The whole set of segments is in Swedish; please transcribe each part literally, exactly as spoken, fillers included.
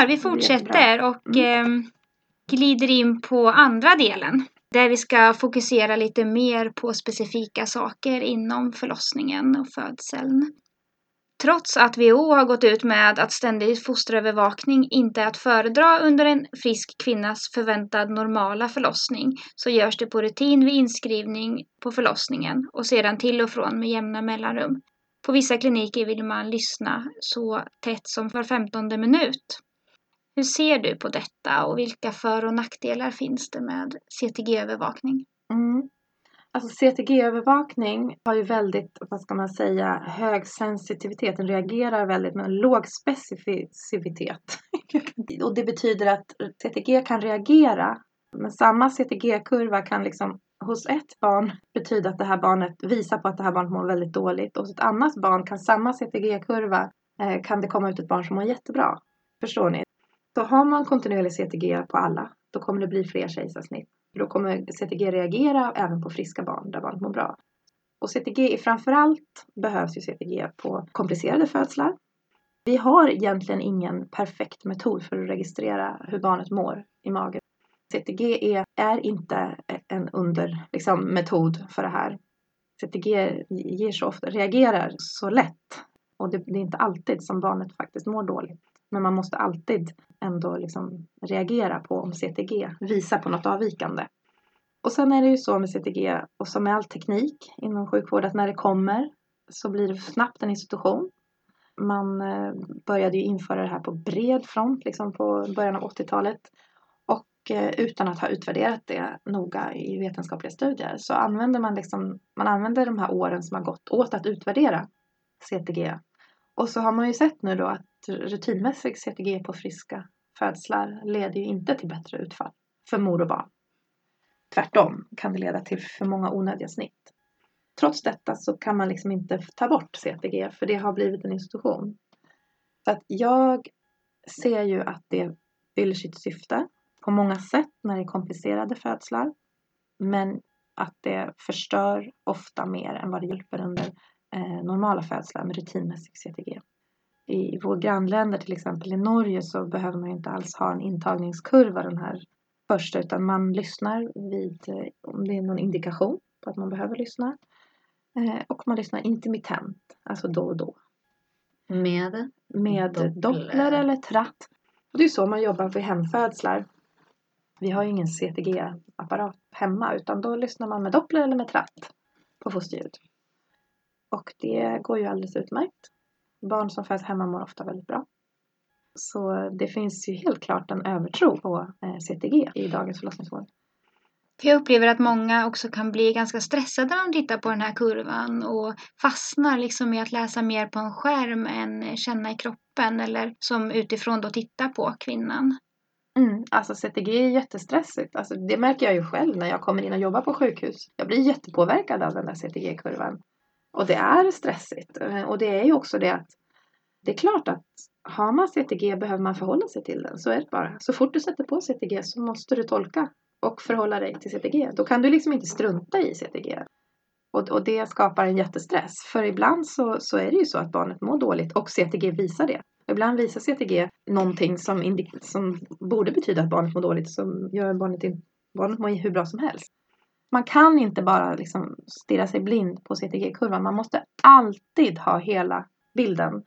kör, vi fortsätter och mm. eh, glider in på andra delen. Där vi ska fokusera lite mer på specifika saker inom förlossningen och födseln. Trots att W H O har gått ut med att ständig fosterövervakning inte är att föredra under en frisk kvinnas förväntad normala förlossning, så görs det på rutin vid inskrivning på förlossningen och sedan till och från med jämna mellanrum. På vissa kliniker vill man lyssna så tätt som var femtonde minut. Hur ser du på detta och vilka för- och nackdelar finns det med C T G-övervakning? Mm. Alltså C T G-övervakning har ju väldigt, vad ska man säga, hög sensitivitet. Den reagerar väldigt med en låg specificitet. Och det betyder att C T G kan reagera. Men samma C T G-kurva kan liksom hos ett barn betyda att det här barnet visar på att det här barnet mår väldigt dåligt. Och hos ett annat barn kan samma C T G-kurva, eh, kan det komma ut ett barn som mår jättebra. Förstår ni? Så har man kontinuerlig C T G på alla, då kommer det bli fler kejsarsnitt. Då kommer C T G reagera även på friska barn där barnet mår bra. Och C T G framförallt behövs ju C T G på komplicerade födslar. Vi har egentligen ingen perfekt metod för att registrera hur barnet mår i magen. C T G är, är inte en under, liksom, metod för det här. C T G ger så ofta, reagerar så lätt. Och det, det är inte alltid som barnet faktiskt mår dåligt. Men man måste alltid ändå liksom reagera på om C T G visar på något avvikande. Och sen är det ju så med C T G och som med all teknik inom sjukvård att när det kommer så blir det snabbt en institution. Man började ju införa det här på bred front liksom på början av åttiotalet. Och utan att ha utvärderat det noga i vetenskapliga studier så använder man, liksom, man använder de här åren som har gått åt att utvärdera C T G. Och så har man ju sett nu då att rutinmässig C T G på friska födslar leder ju inte till bättre utfall för mor och barn. Tvärtom kan det leda till för många onödiga snitt. Trots detta så kan man liksom inte ta bort C T G för det har blivit en institution. Så att jag ser ju att det fyller sitt syfte på många sätt när det är komplicerade födslar. Men att det förstör ofta mer än vad det hjälper under normala födslar med rutinmässig C T G. I våra grannländer, till exempel i Norge, så behöver man ju inte alls ha en intagningskurva den här första, utan man lyssnar vid om det är någon indikation på att man behöver lyssna. Och man lyssnar intermittent, alltså då och då. Med? Med doppler, doppler eller tratt. Och det är så man jobbar för hemfödslar. Vi har ju ingen C T G-apparat hemma, utan då lyssnar man med doppler eller med tratt på fosterljud. Och det går ju alldeles utmärkt. Barn som föds hemma mår ofta väldigt bra. Så det finns ju helt klart en övertro på C T G i dagens förlossningsvård. Jag upplever att många också kan bli ganska stressade när de tittar på den här kurvan och fastnar liksom i att läsa mer på en skärm än känna i kroppen eller som utifrån då tittar på kvinnan. Mm, alltså C T G är jättestressigt. Alltså det märker jag ju själv när jag kommer in och jobbar på sjukhus. Jag blir jättepåverkad av den där C T G-kurvan. Och det är stressigt. Och det är ju också det att det är klart att har man C T G behöver man förhålla sig till den. Så är det bara. Så fort du sätter på C T G så måste du tolka och förhålla dig till C T G. Då kan du liksom inte strunta i C T G. Och, och det skapar en jättestress. För ibland så, så är det ju så att barnet mår dåligt och C T G visar det. Ibland visar C T G någonting som, indik- som borde betyda att barnet mår dåligt som gör barnet, in- barnet mår hur bra som helst. Man kan inte bara liksom stirra sig blind på C T G-kurvan. Man måste alltid ha hela bilden.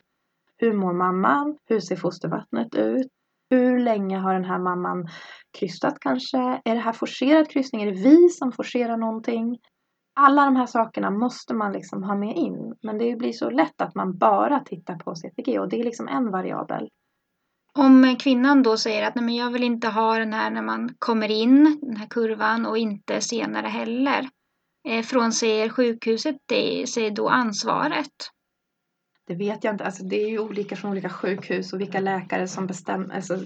Hur mår mamman? Hur ser fostervattnet ut? Hur länge har den här mamman krystat kanske? Är det här forcerad kryssning? Är det vi som forcerar någonting? Alla de här sakerna måste man liksom ha med in. Men det blir så lätt att man bara tittar på C T G. Och det är liksom en variabel. Om kvinnan då säger att nej men jag vill inte ha den här när man kommer in, den här kurvan, och inte senare heller. Från säger sjukhuset det sig då ansvaret? Det vet jag inte. Alltså, det är ju olika från olika sjukhus och vilka läkare som bestämmer, alltså,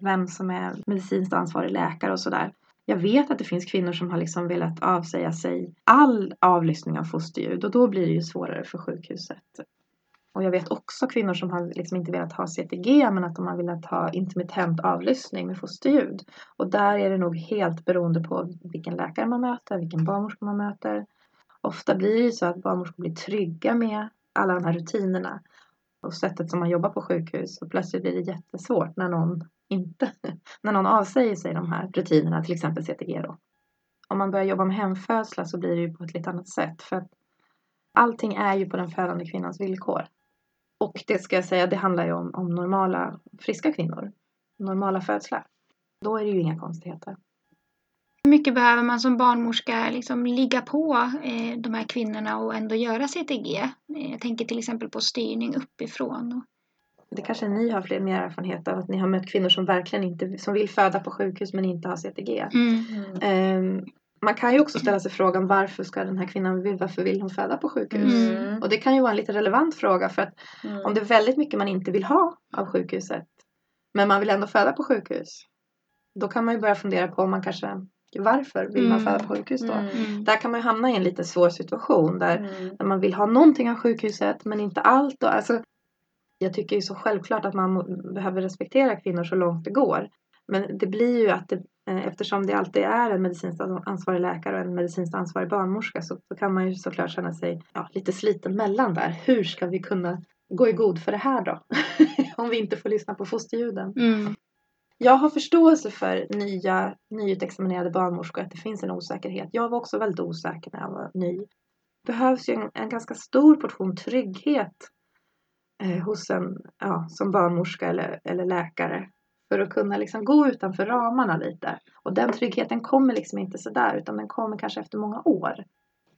vem som är medicinskt ansvarig läkare och sådär. Jag vet att det finns kvinnor som har liksom velat avsäga sig all avlyssning av fosterljud och då blir det ju svårare för sjukhuset. Och jag vet också kvinnor som har liksom inte velat ha C T G men att de har velat ha intermittent avlyssning med fosterljud. Och där är det nog helt beroende på vilken läkare man möter, vilken barnmorska man möter. Ofta blir det ju så att barnmorskor blir trygga med alla de här rutinerna. och sättet som man jobbar på sjukhus. Så plötsligt blir det jättesvårt när någon inte, när någon avsäger sig de här rutinerna, till exempel C T G då. Om man börjar jobba med hemfödslar så blir det ju på ett lite annat sätt. För att allting är ju på den födande kvinnans villkor. Och det ska jag säga, det handlar ju om, om normala, friska kvinnor. Normala födslar. Då är det ju inga konstigheter. Hur mycket behöver man som barnmorska liksom ligga på eh, de här kvinnorna och ändå göra C T G? Eh, jag tänker till exempel på styrning uppifrån. Och... Det kanske ni har fler mer erfarenhet av, att ni har mött kvinnor som verkligen inte, som vill föda på sjukhus men inte har C T G. Mm. Mm. Eh, man kan ju också ställa sig frågan, varför ska den här kvinnan, varför vill hon föda på sjukhus? Mm. Och det kan ju vara en lite relevant fråga, för att mm. om det är väldigt mycket man inte vill ha av sjukhuset men man vill ändå föda på sjukhus, då kan man ju börja fundera på om man kanske... Varför vill man föda på sjukhus då? Mm. Där kan man ju hamna i en lite svår situation. Där, mm. där man vill ha någonting av sjukhuset. Men inte allt. Då. Alltså, jag tycker ju så självklart att man behöver respektera kvinnor så långt det går. Men det blir ju att det, eftersom det alltid är en medicinskt ansvarig läkare och en medicinskt ansvarig barnmorska. Så, så kan man ju såklart känna sig ja, lite sliten mellan där. Hur ska vi kunna gå i god för det här då? Om vi inte får lyssna på fosterljuden. Mm. Jag har förståelse för nya, nyutexaminerade barnmorskor, att det finns en osäkerhet. Jag var också väldigt osäker när jag var ny. Det behövs ju en, en ganska stor portion trygghet eh, hos en, ja, som barnmorska eller, eller läkare. För att kunna liksom gå utanför ramarna lite. Och den tryggheten kommer liksom inte sådär, utan den kommer kanske efter många år.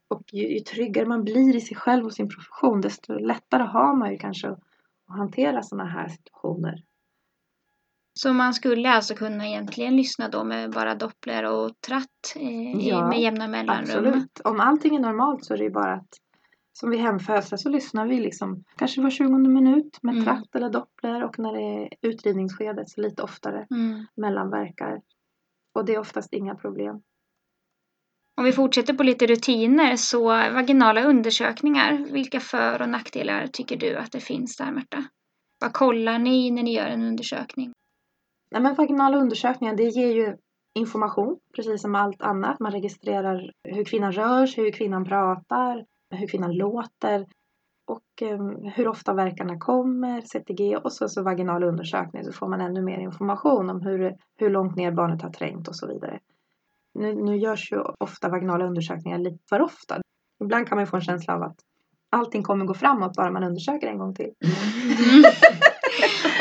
Och ju, ju tryggare man blir i sig själv och sin profession, desto lättare har man ju kanske att, att hantera sådana här situationer. Så man skulle alltså kunna egentligen lyssna då med bara doppler och tratt i, ja, med jämna mellanrum? Absolut. Om allting är normalt så är det ju bara att, som vi hemfödslar så lyssnar vi liksom kanske var tjugonde minut med mm. tratt eller doppler, och när det är utdrivningsskedet så lite oftare mm. mellanverkar. Och det är oftast inga problem. Om vi fortsätter på lite rutiner, så vaginala undersökningar, vilka för- och nackdelar tycker du att det finns där, Märta? Vad kollar ni när ni gör en undersökning? Nej, men vaginala undersökningar, det ger ju information, precis som allt annat. Man registrerar hur kvinnan rör sig, hur kvinnan pratar, hur kvinnan låter och um, hur ofta verkarna kommer, C T G och så, så vaginal undersökning. Så får man ännu mer information om hur, hur långt ner barnet har trängt och så vidare. Nu, nu görs ju ofta vaginala undersökningar lite för ofta. Ibland kan man ju få en känsla av att allting kommer gå framåt bara man undersöker en gång till. Mm.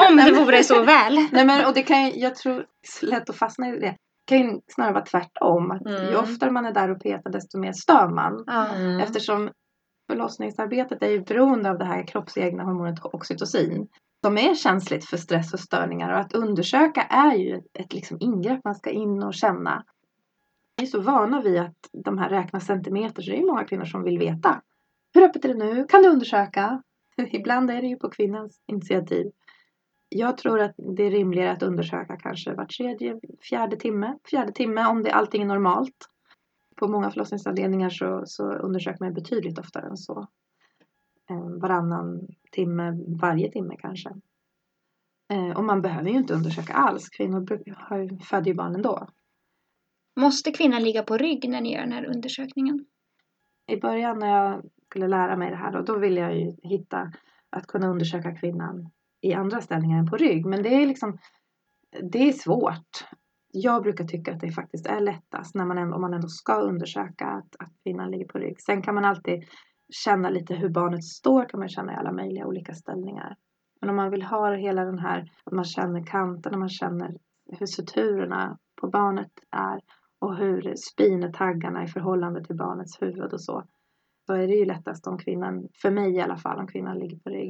Om det vore så väl. Nej, men, och det kan ju, jag tror, lätt att fastna i det. Det kan ju snarare vara tvärtom. Att mm. ju oftare man är där och petar, desto mer stör man. Mm. Eftersom förlossningsarbetet är ju beroende av det här kroppsegna hormonet oxytocin. Som är känsligt för stress och störningar. Och att undersöka är ju ett liksom ingrepp man ska in och känna. Vi är så vana vid att de här räknar centimeter, så det är ju många kvinnor som vill veta. Hur öppet är det nu? Kan du undersöka? Ibland är det ju på kvinnans initiativ. Jag tror att det är rimligare att undersöka kanske var tredje, fjärde timme. Fjärde timme om det allting är normalt. På många förlossningsavdelningar så, så undersöker man betydligt oftare än så. Varannan timme, varje timme kanske. Och man behöver ju inte undersöka alls. Kvinnor föder ju barn ändå. Måste kvinnan ligga på rygg när ni gör den här undersökningen? I början när jag skulle lära mig det här då, då ville jag ju hitta att kunna undersöka kvinnan i andra ställningar än på rygg. Men det är liksom, det är svårt. Jag brukar tycka att det faktiskt är lättast när man ändå, om man ändå ska undersöka att, att kvinnan ligger på rygg. Sen kan man alltid känna lite hur barnet står, kan man känna i alla möjliga olika ställningar. Men om man vill ha hela den här, att man känner kanten och man känner hur suturerna på barnet är och hur spinetaggarna är i förhållande till barnets huvud och så, då är det ju lättast om kvinnan, för mig i alla fall, om kvinnan ligger på rygg.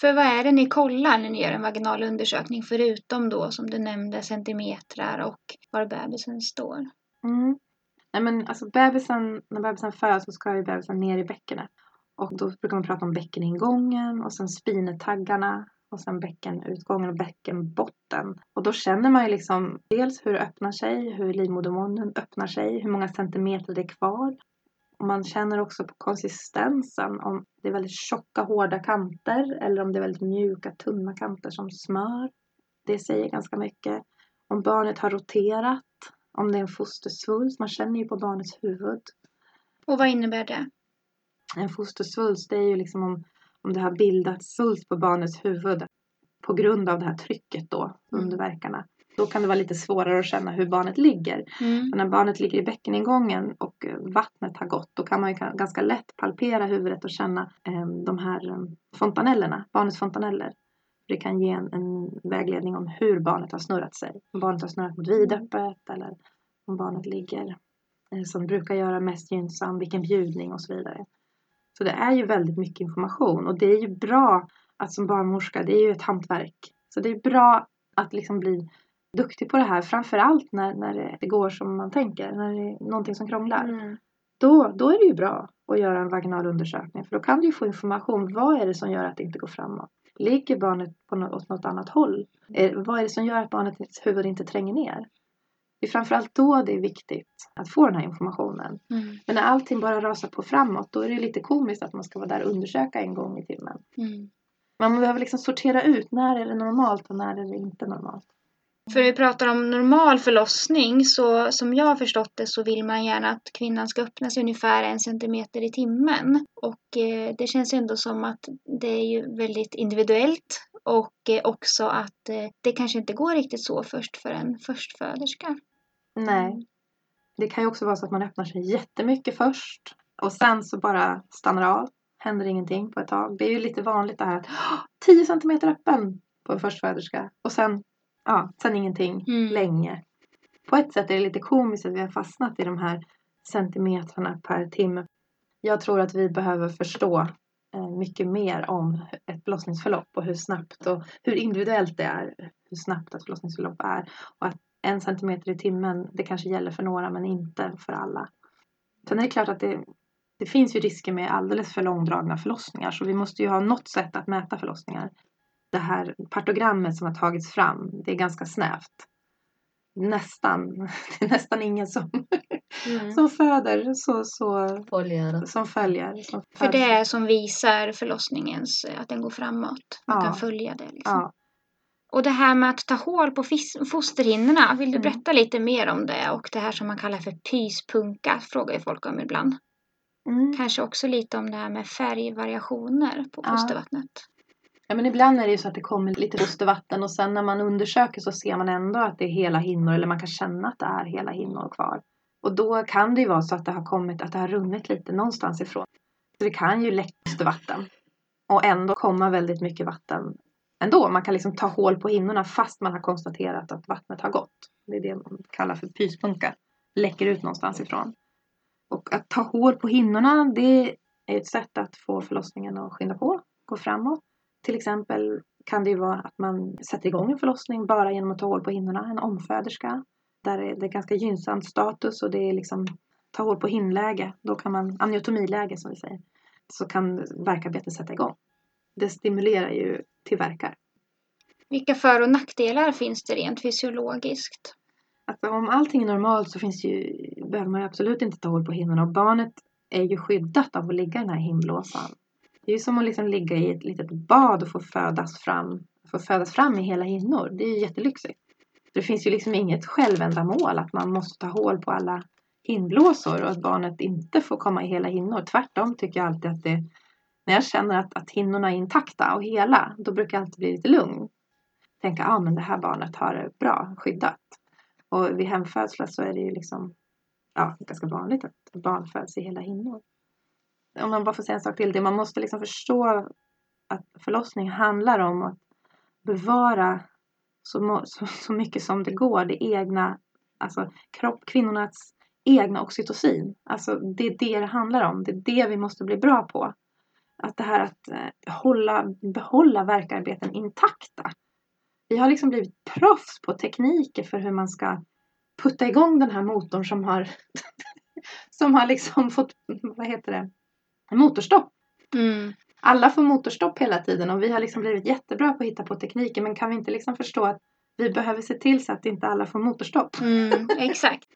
För vad är det ni kollar när ni gör en vaginal undersökning, förutom då som du nämnde centimetrar och var bebisen står? Mm. Nej, men alltså bebisen, när bebisen föds så ska ju bebisen ner i bäckenet. Och då brukar man prata om bäckeningången och sen spinetaggarna och sen bäckenutgången och bäckenbotten. Och då känner man ju liksom dels hur det öppnar sig, hur livmodermunnen öppnar sig, hur många centimeter det är kvar. Och man känner också på konsistensen, om det är väldigt tjocka, hårda kanter eller om det är väldigt mjuka, tunna kanter som smör. Det säger ganska mycket. Om barnet har roterat, om det är en fostersvulst, man känner ju på barnets huvud. Och vad innebär det? En fostersvulst, det är ju liksom om om det har bildats svulst på barnets huvud på grund av det här trycket då, underverkarna. Då kan det vara lite svårare att känna hur barnet ligger. Mm. Men när barnet ligger i bäckeningången och vattnet har gått, då kan man ju ganska lätt palpera huvudet och känna eh, de här fontanellerna, barnets fontaneller. Det kan ge en, en vägledning om hur barnet har snurrat sig. Om barnet har snurrat mot vidöppet eller om barnet ligger eh, som brukar göra mest gynnsam, vilken bjudning och så vidare. Så det är ju väldigt mycket information och det är ju bra att som barnmorska, det är ju ett hantverk. Så det är bra att liksom bli duktig på det här, framförallt när, när det går som man tänker, när det är någonting som krånglar. Mm. Då, då är det ju bra att göra en vaginal undersökning, för då kan du ju få information, vad är det som gör att det inte går framåt? Ligger barnet på något, åt något annat håll? Eh, vad är det som gör att barnets huvud inte tränger ner? Det är framförallt då det är viktigt att få den här informationen. Mm. Men när allting bara rasar på framåt, då är det lite komiskt att man ska vara där och undersöka en gång i timmen. Mm. Man behöver liksom sortera ut, när är det normalt och när är det inte normalt? För vi pratar om normal förlossning, så som jag har förstått det så vill man gärna att kvinnan ska öppna sig ungefär en centimeter i timmen. Och eh, det känns ändå som att det är ju väldigt individuellt och eh, också att eh, det kanske inte går riktigt så först för en förstföderska. Nej, det kan ju också vara så att man öppnar sig jättemycket först och sen så bara stannar av, händer ingenting på ett tag. Det är ju lite vanligt det här att tio centimeter öppen på en förstföderska och sen... Ja, sen ingenting mm. länge. På ett sätt är det lite komiskt att vi har fastnat i de här centimetrarna per timme. Jag tror att vi behöver förstå mycket mer om ett förlossningsförlopp och hur snabbt och hur individuellt det är. Hur snabbt ett förlossningsförlopp är. Och att en centimeter i timmen, det kanske gäller för några men inte för alla. Sen är det klart att det, det finns ju risker med alldeles för långdragna förlossningar. Så vi måste ju ha något sätt att mäta förlossningar. Det här partogrammet som har tagits fram, det är ganska snävt. Nästan, det är nästan ingen som, mm. som föder, så, så, som följer. Som för det är som visar förlossningens, att den går framåt. Man ja. kan följa det. Liksom. Ja. Och det här med att ta hål på fosterhinnorna, vill du berätta mm. lite mer om det? Och det här som man kallar för pyspunka, frågar ju folk om ibland. Mm. Kanske också lite om det här med färgvariationer på fostervattnet. Ja. Ja, men ibland är det ju så att det kommer lite fostervatten och sen när man undersöker så ser man ändå att det är hela hinnor, eller man kan känna att det är hela hinnor kvar. Och då kan det ju vara så att det har kommit, att det har runnit lite någonstans ifrån. Så det kan ju läcka fostervatten och ändå komma väldigt mycket vatten ändå. Man kan liksom ta hål på hinnorna fast man har konstaterat att vattnet har gått. Det är det man kallar för pyspunka. Läcker ut någonstans ifrån. Och att ta hål på hinnorna, det är ett sätt att få förlossningen att skynda på, gå framåt. Till exempel kan det ju vara att man sätter igång en förlossning bara genom att ta hål på hinnorna. En omföderska, där är det ganska gynnsamt status och det är liksom ta hål på hinnläge. Då kan man, amniotomiläge som vi säger, så kan värkarbetet sätta igång. Det stimulerar ju till värkar. Vilka för- och nackdelar finns det rent fysiologiskt? Att om allting är normalt så finns ju, behöver man ju absolut inte ta hål på hinnorna. Och barnet är ju skyddat av att ligga i den här hinnblåsan. Det är ju som att liksom ligga i ett litet bad och få födas fram, få födas fram i hela hinnor. Det är ju jättelyxigt. Det finns ju liksom inget självändamål att man måste ta hål på alla hinnblåsor och att barnet inte får komma i hela hinnor. Tvärtom tycker jag alltid att det, när jag känner att, att hinnorna är intakta och hela, då brukar jag alltid bli lite lugn. Tänka, ja ah, men det här barnet har det bra skyddat. Och vid hemfödsla så är det ju liksom, ja, ganska vanligt att barn föds i hela hinnor. Om man bara får säga en sak till det. Man måste liksom förstå att förlossning handlar om att bevara så, må, så, så mycket som det går. Det egna, alltså kropp, kvinnornas egna oxytocin. Alltså det är det det handlar om. Det är det vi måste bli bra på. Att det här att eh, hålla, behålla värkarbeten intakta. Vi har liksom blivit proffs på tekniker för hur man ska putta igång den här motorn som har, som har liksom fått, vad heter det? Motorstopp. Mm. Alla får motorstopp hela tiden och vi har liksom blivit jättebra på att hitta på tekniken, men kan vi inte liksom förstå att vi behöver se till så att inte alla får motorstopp? Mm, exakt.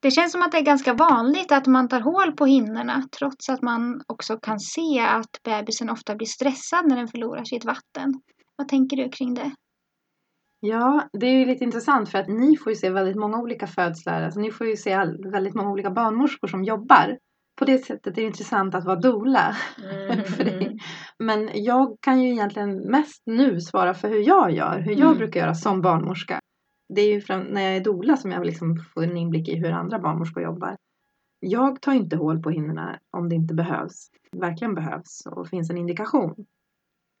Det känns som att det är ganska vanligt att man tar hål på hinnorna trots att man också kan se att bebisen ofta blir stressad när den förlorar sitt vatten. Vad tänker du kring det? Ja, det är ju lite intressant för att ni får ju se väldigt många olika födslar. Alltså, ni får ju se väldigt många olika barnmorskor som jobbar. på det sättet är det intressant att vara doula. Mm. För det. Men jag kan ju egentligen mest nu svara för hur jag gör. Hur jag mm. brukar göra som barnmorska. Det är ju fram, när jag är doula som jag liksom får en inblick i hur andra barnmorskor jobbar. Jag tar inte hål på hinnorna om det inte behövs. Verkligen behövs och finns en indikation.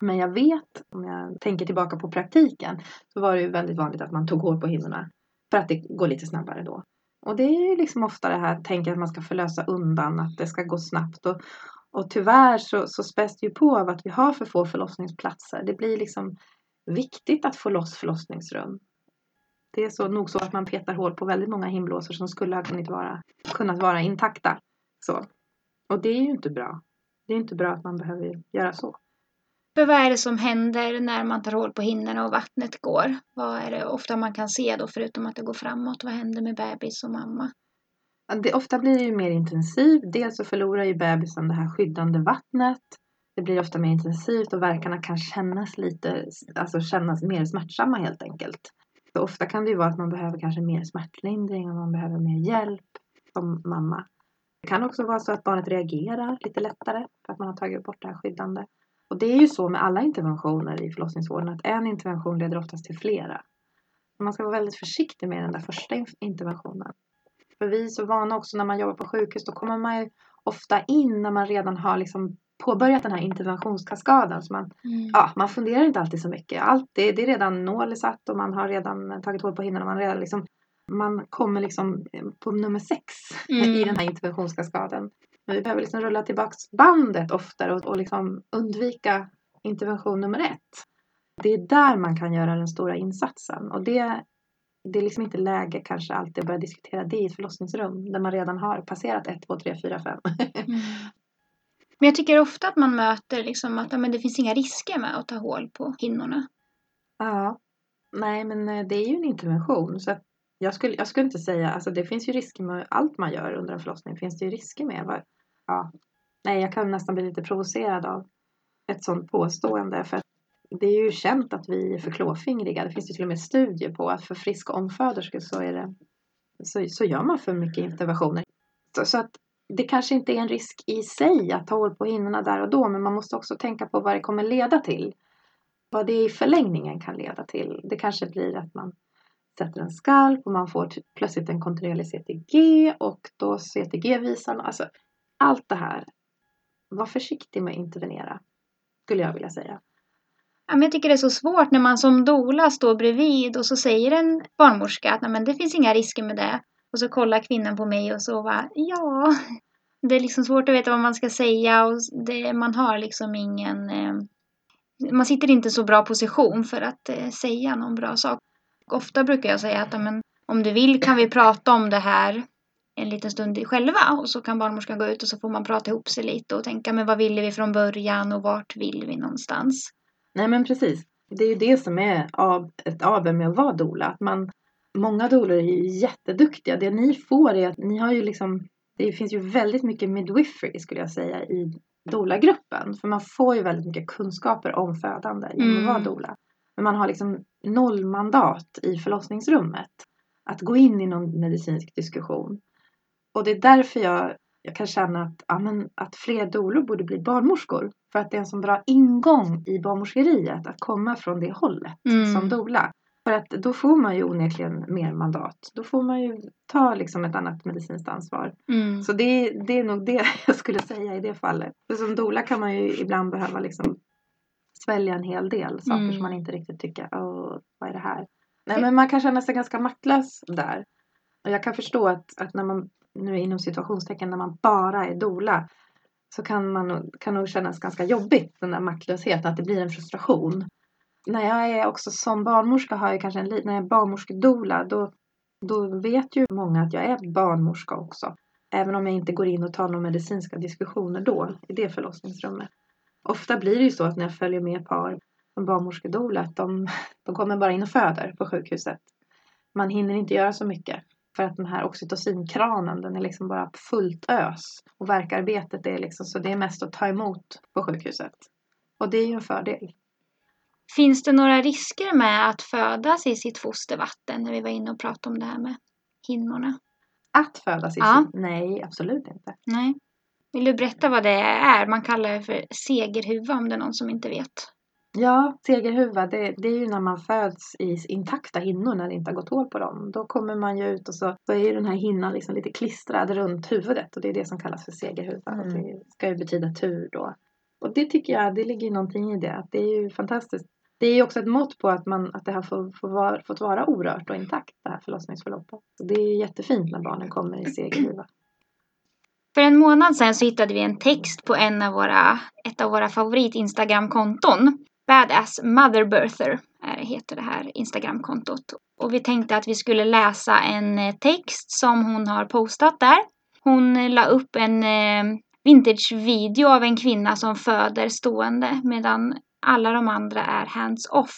Men jag vet, om jag tänker tillbaka på praktiken, så var det ju väldigt vanligt att man tog hål på hinnorna. För att det går lite snabbare då. Och det är ju liksom ofta det här tänket att man ska förlösa undan, att det ska gå snabbt. Och, och tyvärr så, så späst det ju på av att vi har för få förlossningsplatser. Det blir liksom viktigt att få loss förlossningsrum. Det är så, nog så att man petar hål på väldigt många himblåsor som skulle ha kunnat vara, kunnat vara intakta. Så. Och det är ju inte bra. Det är inte bra att man behöver göra så. För vad är det som händer när man tar hål på hinnorna och vattnet går? Vad är det ofta man kan se då, förutom att det går framåt? Vad händer med bebis och mamma? Det ofta blir det ju mer intensivt. Dels så förlorar ju bebisen det här skyddande vattnet. Det blir ofta mer intensivt och verkarna kan kännas lite, alltså kännas mer smärtsamma helt enkelt. Så ofta kan det ju vara att man behöver kanske mer smärtlindring och man behöver mer hjälp som mamma. Det kan också vara så att barnet reagerar lite lättare för att man har tagit bort det här skyddande. Och det är ju så med alla interventioner i förlossningsvården att en intervention leder oftast till flera. Man ska vara väldigt försiktig med den där första interventionen. För vi är så vana också när man jobbar på sjukhus, då kommer man ju ofta in när man redan har liksom påbörjat den här interventionskaskaden. Så man, mm. ja, man funderar inte alltid så mycket. Allt, det, det är redan nål satt och man har redan tagit hål på hinnan och man, redan liksom, man kommer liksom på nummer sex mm. i den här interventionskaskaden. Men vi behöver liksom rulla tillbaka bandet oftare och, och liksom undvika intervention nummer ett. Det är där man kan göra den stora insatsen. Och det, det är liksom inte läge kanske alltid att börja diskutera det i ett förlossningsrum. Där man redan har passerat ett, två, tre, fyra, fem. Mm. Men jag tycker ofta att man möter liksom att ja, men det finns inga risker med att ta hål på hinnorna. Ja, nej men det är ju en intervention så att. Jag skulle, jag skulle inte säga, alltså det finns ju risker med allt man gör under en förlossning. Finns det ju risker med? Ja. Nej, jag kan nästan bli lite provocerad av ett sånt påstående. För att det är ju känt att vi är för klåfingriga. Det finns ju till och med studier på att för friska omföderskor så, är det, så, så gör man för mycket interventioner. Så, så att det kanske inte är en risk i sig att ta hål på hinnorna där och då. Men man måste också tänka på vad det kommer leda till. Vad det i förlängningen kan leda till. Det kanske blir att man sätter en skalp och man får plötsligt en kontinuerlig C T G och då C T G visar, alltså allt det här. Var försiktig med att intervenera, skulle jag vilja säga. Ja, men jag tycker det är så svårt när man som doula står bredvid och så säger en barnmorska att nej, men det finns inga risker med det. Och så kollar kvinnan på mig och så va, ja. Det är liksom svårt att veta vad man ska säga och det, man har liksom ingen, eh, man sitter inte i så bra position för att eh, säga någon bra sak. Ofta brukar jag säga att amen, om du vill kan vi prata om det här en liten stund själva. Och så kan barnmorskan gå ut och så får man prata ihop sig lite och tänka men vad ville vi från början och vart vill vi någonstans? Nej men precis, det är ju det som är av, ett av med att vara doula. Att man, många doulor är ju jätteduktiga. Det ni får är att ni har ju liksom, det finns ju väldigt mycket midwifery skulle jag säga i doulagruppen. För man får ju väldigt mycket kunskaper om födande i mm. att vara doula. Men man har liksom noll mandat i förlossningsrummet. Att gå in i någon medicinsk diskussion. Och det är därför jag, jag kan känna att, ja, men, att fler doulor borde bli barnmorskor. För att det är en så bra ingång i barnmorskeriet. Att komma från det hållet mm. som doula. För att då får man ju onekligen mer mandat. Då får man ju ta liksom ett annat medicinskt ansvar. Mm. Så det, det är nog det jag skulle säga i det fallet. För som doula kan man ju ibland behöva liksom svälja en hel del saker mm. som man inte riktigt tycker, åh, vad är det här? Nej, men man kan känna sig ganska maktlös där. Och jag kan förstå att, att när man, nu inom situationstecken, när man bara är doula, så kan man kan nog kännas ganska jobbigt, den där maktlösheten, att det blir en frustration. När jag är också som barnmorska, har jag kanske en, när jag är barnmorskedoula, då, då vet ju många att jag är barnmorska också. Även om jag inte går in och tar några medicinska diskussioner då, i det förlossningsrummet. Ofta blir det ju så att när jag följer med par som barnmorskedoula att de, de kommer bara in och föder på sjukhuset. Man hinner inte göra så mycket för att den här oxytocinkranen den är liksom bara fullt ös. Och verkarbetet är liksom så det är mest att ta emot på sjukhuset. Och det är ju en fördel. Finns det några risker med att födas i sitt fostervatten när vi var inne och pratade om det här med hinnorna? Att födas i ja. sitt? Nej, absolut inte. Nej. Vill du berätta vad det är? Man kallar det för segerhuva om det är någon som inte vet. Ja, segerhuva det, det är ju när man föds i intakta hinnor när det inte har gått hål på dem. Då kommer man ju ut och så, så är ju den här hinnan liksom lite klistrad runt huvudet. Och det är det som kallas för segerhuva. Mm. Och det ska ju betyda tur då. Och det tycker jag, det ligger ju någonting i det. Att det är ju fantastiskt. Det är ju också ett mått på att, man, att det här får, får var, fått vara orört och intakt. Det här förlossningsförloppet. Så det är ju jättefint när barnen kommer i segerhuva. För en månad sedan så hittade vi en text på en av våra, ett av våra favorit-Instagram-konton. Badass Motherbirther heter det här Instagram-kontot. Och vi tänkte att vi skulle läsa en text som hon har postat där. Hon la upp en vintage-video av en kvinna som föder stående medan alla de andra är hands-off.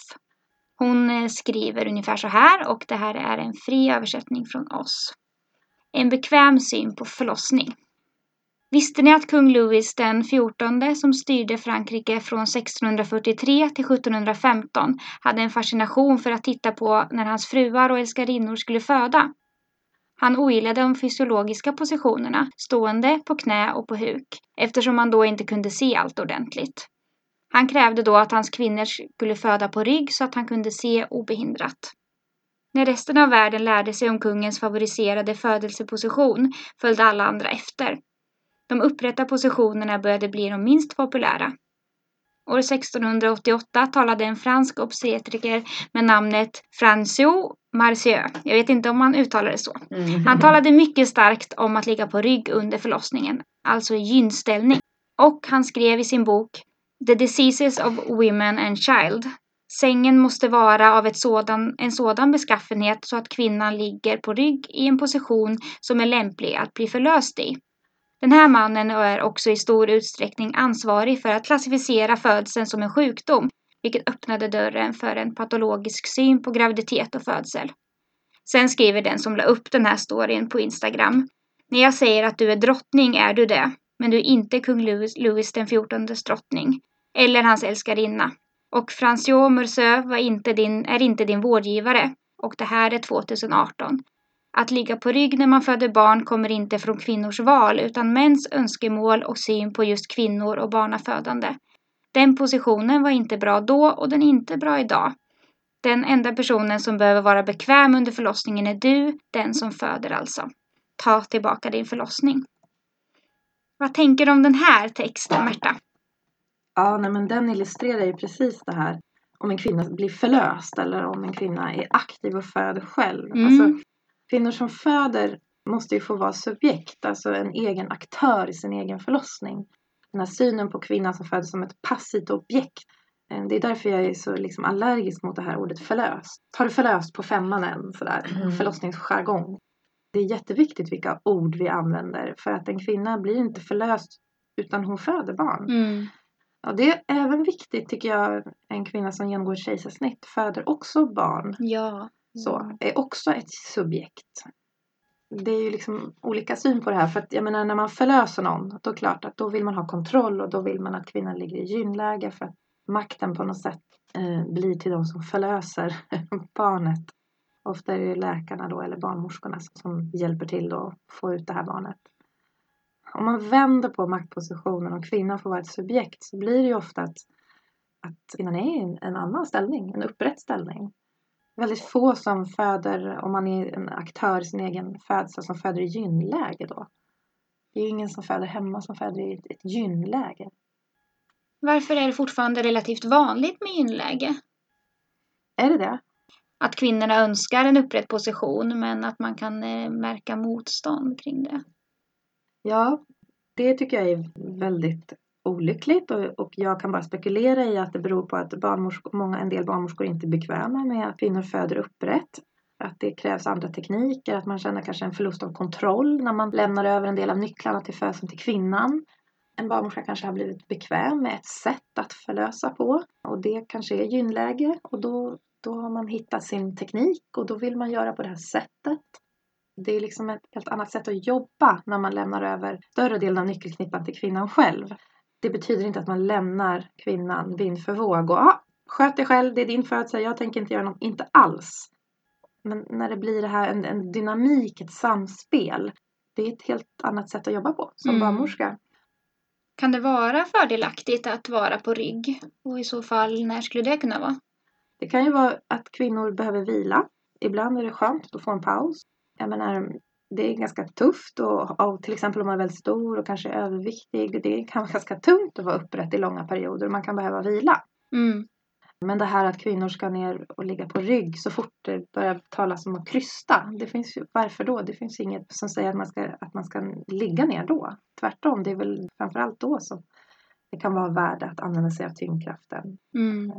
Hon skriver ungefär så här och det här är en fri översättning från oss. En bekväm syn på förlossning. Visste ni att kung Louis den fjortonde som styrde Frankrike från sexton fyrtiotre till sjutton femton hade en fascination för att titta på när hans fruar och älskarinnor skulle föda? Han ogillade de fysiologiska positionerna, stående, på knä och på huk, eftersom man då inte kunde se allt ordentligt. Han krävde då att hans kvinnor skulle föda på rygg så att han kunde se obehindrat. När resten av världen lärde sig om kungens favoriserade födelseposition följde alla andra efter. De upprätta positionerna började bli de minst populära. År sexton åttioåtta talade en fransk obstetriker med namnet François Mauriceau. Jag vet inte om han uttalar det så. Han talade mycket starkt om att ligga på rygg under förlossningen, alltså i gynställning. Och han skrev i sin bok The Diseases of Women and Child. Sängen måste vara av ett sådan, en sådan beskaffenhet så att kvinnan ligger på rygg i en position som är lämplig att bli förlöst i. Den här mannen är också i stor utsträckning ansvarig för att klassificera födseln som en sjukdom, vilket öppnade dörren för en patologisk syn på graviditet och födsel. Sen skriver den som la upp den här storyn på Instagram. När jag säger att du är drottning är du det, men du är inte kung Louis, Louis den fjortondes drottning, eller hans älskarinna. Och François Mauriceau var inte din, är inte din vårdgivare, och det här är tjugoarton. Att ligga på rygg när man föder barn kommer inte från kvinnors val utan mäns önskemål och syn på just kvinnor och barnafödande. Den positionen var inte bra då och den är inte bra idag. Den enda personen som behöver vara bekväm under förlossningen är du, den som föder alltså. Ta tillbaka din förlossning. Vad tänker du om den här texten, Märta? Ja, nej, men den illustrerar ju precis det här. Om en kvinna blir förlöst eller om en kvinna är aktiv och föder själv. Mm. Alltså, kvinnor som föder måste ju få vara subjekt, alltså en egen aktör i sin egen förlossning. Den här synen på kvinnan som föder som ett passivt objekt. Det är därför jag är så liksom allergisk mot det här ordet förlöst. Har du förlöst på femman än? Sådär, mm. Förlossningsjargong. Det är jätteviktigt vilka ord vi använder. För att en kvinna blir inte förlöst utan hon föder barn. Mm. Ja, det är även viktigt tycker jag. En kvinna som genomgår kejsarsnitt föder också barn. Ja. Så är också ett subjekt. Det är ju liksom olika syn på det här. För att jag menar när man förlöser någon. Då är det klart att då vill man ha kontroll. Och då vill man att kvinnan ligger i gynläge. För att makten på något sätt eh, blir till de som förlöser barnet. Ofta är det ju läkarna då. Eller barnmorskorna som hjälper till då. Att få ut det här barnet. Om man vänder på maktpositionen. Och kvinnan får vara ett subjekt. Så blir det ju ofta att, att kvinnan är i en, en annan ställning. En upprätt ställning. Väldigt få som föder, om man är en aktör i sin egen födsel, som föder i gynläge då. Det är ju ingen som föder hemma som föder i ett gynläge. Varför är det fortfarande relativt vanligt med gynläge? Är det det? Att kvinnorna önskar en upprätt position men att man kan eh, märka motstånd kring det. Ja, det tycker jag är väldigt olyckligt och, och jag kan bara spekulera i att det beror på att barnmorskor, många, en del barnmorskor inte är bekväma med att kvinnor föder upprätt. Att det krävs andra tekniker, att man känner kanske en förlust av kontroll när man lämnar över en del av nycklarna till födseln till kvinnan. En barnmorska kanske har blivit bekväm med ett sätt att förlösa på och det kanske är gynläge och då, då har man hittat sin teknik och då vill man göra på det här sättet. Det är liksom ett helt annat sätt att jobba när man lämnar över större delen av nyckelknippan till kvinnan själv. Det betyder inte att man lämnar kvinnan vind för våg och ah, sköt dig själv, det är din födsel, jag tänker inte göra något, inte alls. Men när det blir det här en, en dynamik, ett samspel, det är ett helt annat sätt att jobba på som mm. barnmorska. Kan det vara fördelaktigt att vara på rygg? Och i så fall, när skulle det kunna vara? Det kan ju vara att kvinnor behöver vila. Ibland är det skönt att få en paus. Jag menar, det är ganska tufft. Och, och till exempel om man är väldigt stor och kanske överviktig. Det kan vara ganska tungt att vara upprätt i långa perioder. Man kan behöva vila. Mm. Men det här att kvinnor ska ner och ligga på rygg så fort det börjar talas om att krysta. Det finns ju, varför då? Det finns inget som säger att man, ska, att man ska ligga ner då. Tvärtom, det är väl framförallt då som det kan vara värde att använda sig av tyngdkraften. Mm.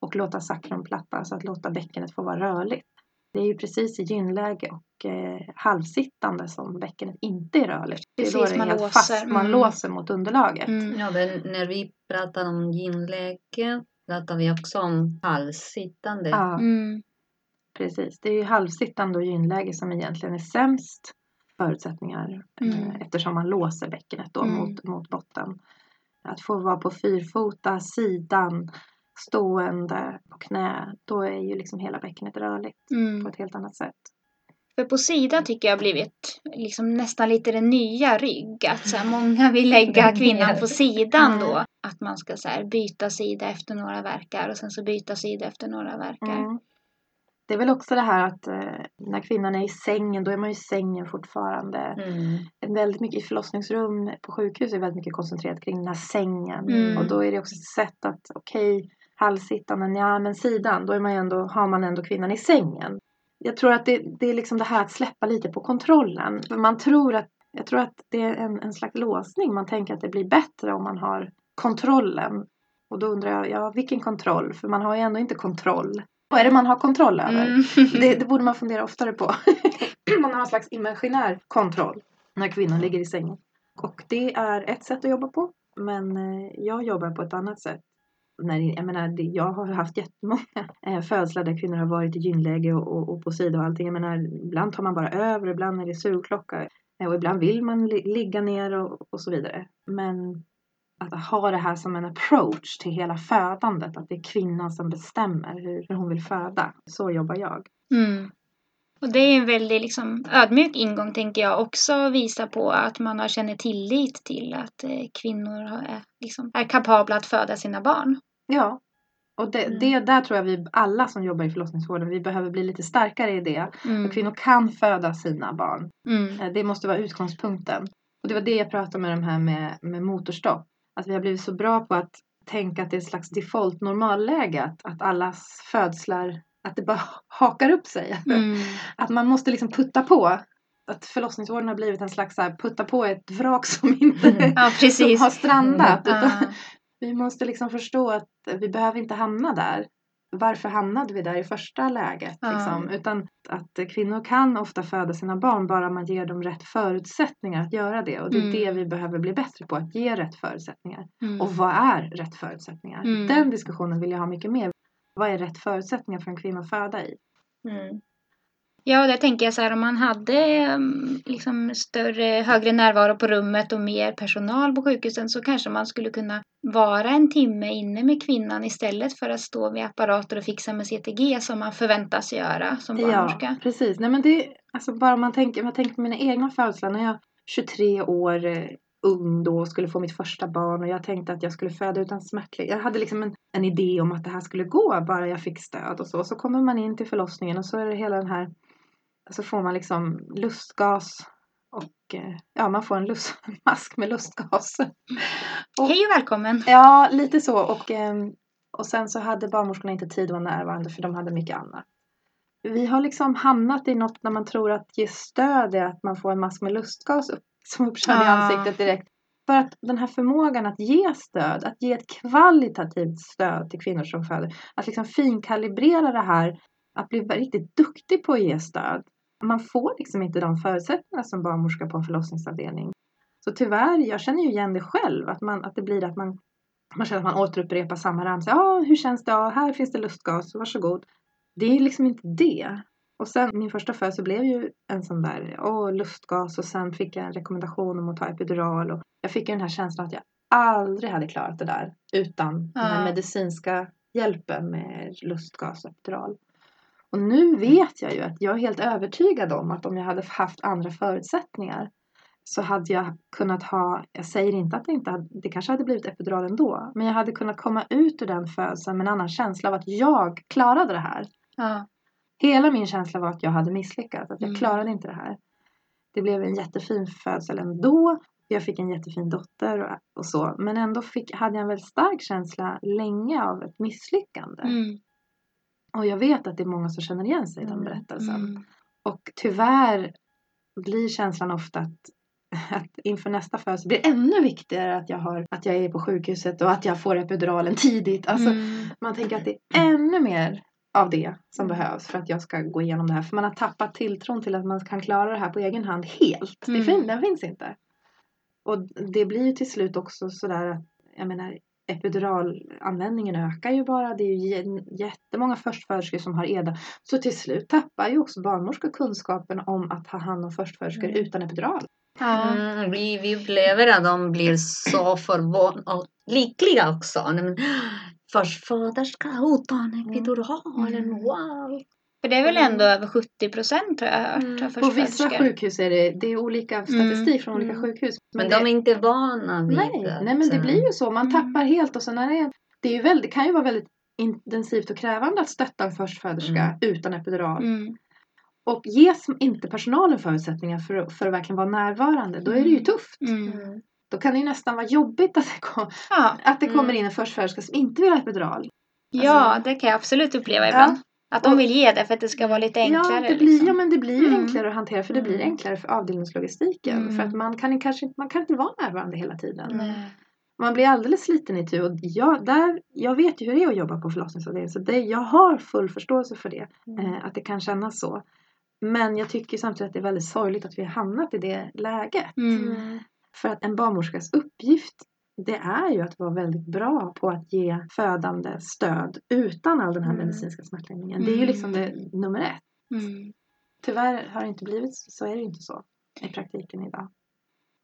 Och låta sakrum platta, alltså att låta bäckenet få vara rörligt. Det är ju precis i gynläge och eh, halvsittande som bäckenet inte är rörligt. Precis, det är då det är man, helt låser. Fast, man mm. låser mot underlaget. Mm. Ja, när vi pratar om gynläge pratar vi också om halvsittande. Ja, mm. precis. Det är ju halvsittande och gynläge som egentligen är sämst förutsättningar. Mm. Eh, eftersom man låser bäckenet då mm. mot, mot botten. Att få vara på fyrfota, sidan, stående på knä. Då är ju liksom hela bäckenet rörligt mm. på ett helt annat sätt. För på sida tycker jag blivit liksom nästan lite den nya rygg. Att så här, många vill lägga kvinnan på sidan då. Mm. Att man ska så här, byta sida efter några verkar och sen så byta sida efter några verkar. Mm. Det är väl också det här att eh, när kvinnan är i sängen, då är man ju i sängen fortfarande. Mm. Väldigt mycket i förlossningsrum på sjukhus är väldigt mycket koncentrerat kring den här sängen. Mm. Och då är det också ett sätt att okej, okay, halvsittande, ja men sidan, då är man ändå, har man ändå kvinnan i sängen. Jag tror att det, det är liksom det här att släppa lite på kontrollen. Man tror att, jag tror att det är en, en slags låsning. Man tänker att det blir bättre om man har kontrollen. Och då undrar jag, ja vilken kontroll? För man har ju ändå inte kontroll. Vad är det man har kontroll över? Mm. Det, det borde man fundera oftare på. Man har en slags imaginär kontroll när kvinnan ligger i sängen. Och det är ett sätt att jobba på. Men jag jobbar på ett annat sätt. När, jag, menar, jag har haft jättemånga födslar där kvinnor har varit i gynläge och, och, och på sida och allting. Jag menar, ibland tar man bara över, ibland är det surklocka. Och ibland vill man li- ligga ner och, och så vidare. Men att ha det här som en approach till hela födandet. Att det är kvinnan som bestämmer hur hon vill föda. Så jobbar jag. Mm. Och det är en väldigt liksom, ödmjuk ingång tänker jag också. Visa på att man har känner tillit till att eh, kvinnor är, liksom, är kapabla att föda sina barn. Ja, och det, mm. det där tror jag vi alla som jobbar i förlossningsvården. Vi behöver bli lite starkare i det. Mm. För kvinnor kan föda sina barn. Mm. Det måste vara utgångspunkten. Och det var det jag pratade med de här med, med motorstopp. Att vi har blivit så bra på att tänka att det är ett slags default normalläge. Att, att allas födslar, att det bara hakar upp sig. Mm. Att man måste liksom putta på. Att förlossningsvården har blivit en slags så här, putta på ett vrak som inte mm. ja, precis. Som har strandat. Mm. Utan, ah. Vi måste liksom förstå att vi behöver inte hamna där. Varför hamnade vi där i första läget? Ah. Liksom? Utan att kvinnor kan ofta föda sina barn bara man ger dem rätt förutsättningar att göra det. Och det är mm. det vi behöver bli bättre på, att ge rätt förutsättningar. Mm. Och vad är rätt förutsättningar? Mm. Den diskussionen vill jag ha mycket mer. Vad är rätt förutsättningar för en kvinna att föda i? Mm. Ja, där tänker jag så här, om man hade liksom större, högre närvaro på rummet och mer personal på sjukhusen så kanske man skulle kunna vara en timme inne med kvinnan istället för att stå vid apparater och fixa med C T G som man förväntas göra som barnmorska. Ja, precis. Nej, men det är, alltså, bara man tänker, man tänker på mina egna födelser när jag tjugotre år ung då skulle få mitt första barn och jag tänkte att jag skulle föda utan smärtlig. Jag hade liksom en, en idé om att det här skulle gå bara jag fick stöd och så. Så kommer man in till förlossningen och så är det hela den här. Så får man liksom lustgas och ja, man får en lust, mask med lustgas. Och, hej och välkommen! Ja, lite så. Och, och sen så hade barnmorskorna inte tid att vara närvarande för de hade mycket annat. Vi har liksom hamnat i något när man tror att ge stöd är att man får en mask med lustgas upp, som uppkörd ah. i ansiktet direkt. För att den här förmågan att ge stöd, att ge ett kvalitativt stöd till kvinnor som föder. Att liksom finkalibrera det här, att bli riktigt duktig på att ge stöd. Man får liksom inte de förutsättningar som barnmorska på en förlossningsavdelning. Så tyvärr, jag känner ju igen det själv. Att, man, att det blir att man, man känner att man återupprepar samma ramsa. Ja, ah, hur känns det? Ah, här finns det lustgas, varsågod. Det är liksom inte det. Och sen min första födsel blev ju en sån där oh, lustgas. Och sen fick jag en rekommendation om att ta epidural. Och jag fick ju den här känslan att jag aldrig hade klarat det där. Utan ja. Den här medicinska hjälpen med lustgas och epidural. Och nu vet jag ju att jag är helt övertygad om att om jag hade haft andra förutsättningar så hade jag kunnat ha, jag säger inte att det inte hade, det kanske hade blivit epidural ändå, men jag hade kunnat komma ut ur den födseln med en annan känsla av att jag klarade det här. Ja. Hela min känsla var att jag hade misslyckats, att jag mm. klarade inte det här. Det blev en jättefin födsel ändå. Jag fick en jättefin dotter och, och så. Men ändå fick, hade jag en väldigt stark känsla länge av ett misslyckande. Mm. Och jag vet att det är många som känner igen sig i den berättelsen. Mm. Och tyvärr blir känslan ofta att, att inför nästa födsel blir det ännu viktigare att jag, har, att jag är på sjukhuset och att jag får epiduralen tidigt. Alltså, mm. man tänker att det är ännu mer av det som behövs för att jag ska gå igenom det här. För man har tappat tilltron till att man kan klara det här på egen hand helt. Mm. Det fin, den finns inte. Och det blir ju till slut också sådär att, jag menar, epiduralanvändningen ökar ju bara. Det är ju jättemånga förstföderskor som har E D A. Så till slut tappar ju också barnmorskor kunskapen om att ta hand om förstföderskor mm. utan epidural. Ja. Mm, vi, vi upplever att de blir så förvånade och lyckliga också. Men förstföderska utan epiduralen, mm. wow! För det är väl ändå mm. över sjuttio procent har jag hört. Mm. På vissa sjukhus är det, det är olika statistik mm. från olika sjukhus. Men, men det, de är inte vana vid nej, det. Nej, men det blir ju så. Man mm. tappar helt. Och så när det, det, är ju väldigt, det kan ju vara väldigt intensivt och krävande att stötta en förstföderska mm. utan epidural. Mm. Och ges inte personalen förutsättningar för, för att verkligen vara närvarande, då är det ju tufft. Mm. Då kan det ju nästan vara jobbigt att det, kom, ja. att det kommer mm. in en förstföderska som inte vill ha epidural. Alltså, ja, det kan jag absolut uppleva ibland. Ja. Att de vill ge det för att det ska vara lite enklare. Ja, det blir, liksom. ja men det blir ju mm. enklare att hantera. För det blir enklare för avdelningslogistiken. Mm. För att man kan, kanske, man kan inte vara närvarande hela tiden. Mm. Man blir alldeles sliten i tur. Och jag, där, jag vet ju hur det är att jobba på förlossningsavdelningen. Så det, jag har full förståelse för det. Mm. Eh, att det kan kännas så. Men jag tycker samtidigt att det är väldigt sorgligt att vi har hamnat i det läget. Mm. För att en barnmorskas uppgift, det är ju att vara väldigt bra på att ge födande stöd utan all den här mm. medicinska smärtlindringen. Mm. Det är ju liksom det, nummer ett. Mm. Tyvärr har det inte blivit så, är det ju inte så i praktiken idag.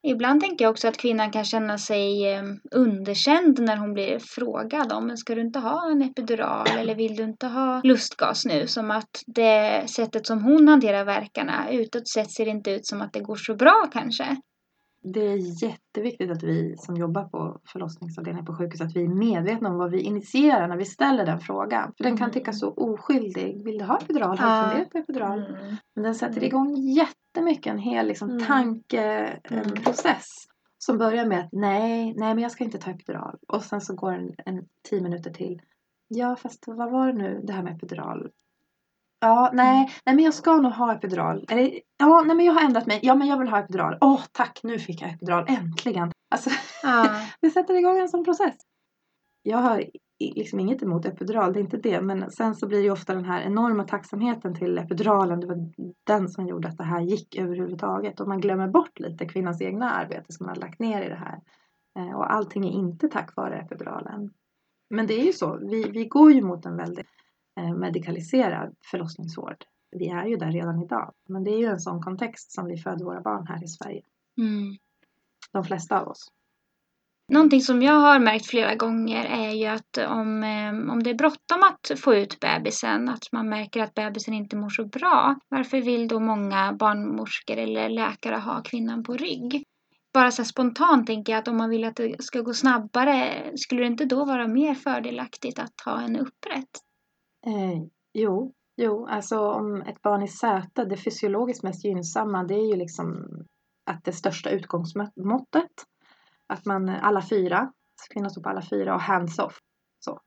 Ibland tänker jag också att kvinnan kan känna sig underkänd när hon blir frågad om, men ska du inte ha en epidural eller vill du inte ha lustgas nu? Som att det sättet som hon hanterar verkarna utåt sett ser inte ut som att det går så bra kanske. Det är jätteviktigt att vi som jobbar på förlossningsavdelningen på sjukhus, att vi är medvetna om vad vi initierar när vi ställer den frågan. För den kan tyckas så oskyldig. Vill du ha epidural? Har du funderat på epidural? Mm. Men den sätter igång jättemycket en hel liksom, mm. tankeprocess. Som börjar med att nej, nej men jag ska inte ta epidural. Och sen så går den en, tio minuter till. Ja fast vad var det nu det här med epidural? Ja, nej, nej men jag ska nog ha epidural. Eller, ja, nej men jag har ändrat mig. Ja, men jag vill ha epidural. Åh, oh, tack, nu fick jag epidural, äntligen. Alltså, ja. Det sätter igång en sån process. Jag har liksom inget emot epidural, det är inte det. Men sen så blir det ofta den här enorma tacksamheten till epiduralen. Det var den som gjorde att det här gick överhuvudtaget. Och man glömmer bort lite kvinnans egna arbete som man har lagt ner i det här. Och allting är inte tack vare epiduralen. Men det är ju så, vi, vi går ju mot en väldigt medikaliserad förlossningsvård. Vi är ju där redan idag. Men det är ju en sån kontext som vi föder våra barn här i Sverige. Mm. De flesta av oss. Någonting som jag har märkt flera gånger är ju att om, om det är bråttom att få ut bebisen, att man märker att bebisen inte mår så bra, varför vill då många barnmorskor eller läkare ha kvinnan på rygg? Bara så spontant tänker jag att om man vill att det ska gå snabbare, skulle det inte då vara mer fördelaktigt att ha en upprätt? Eh, jo, jo, alltså om ett barn är säte, det fysiologiskt mest gynnsamma, det är ju liksom att det största utgångsmåttet, att man alla fyra, kvinnan står på alla fyra och hands off, så.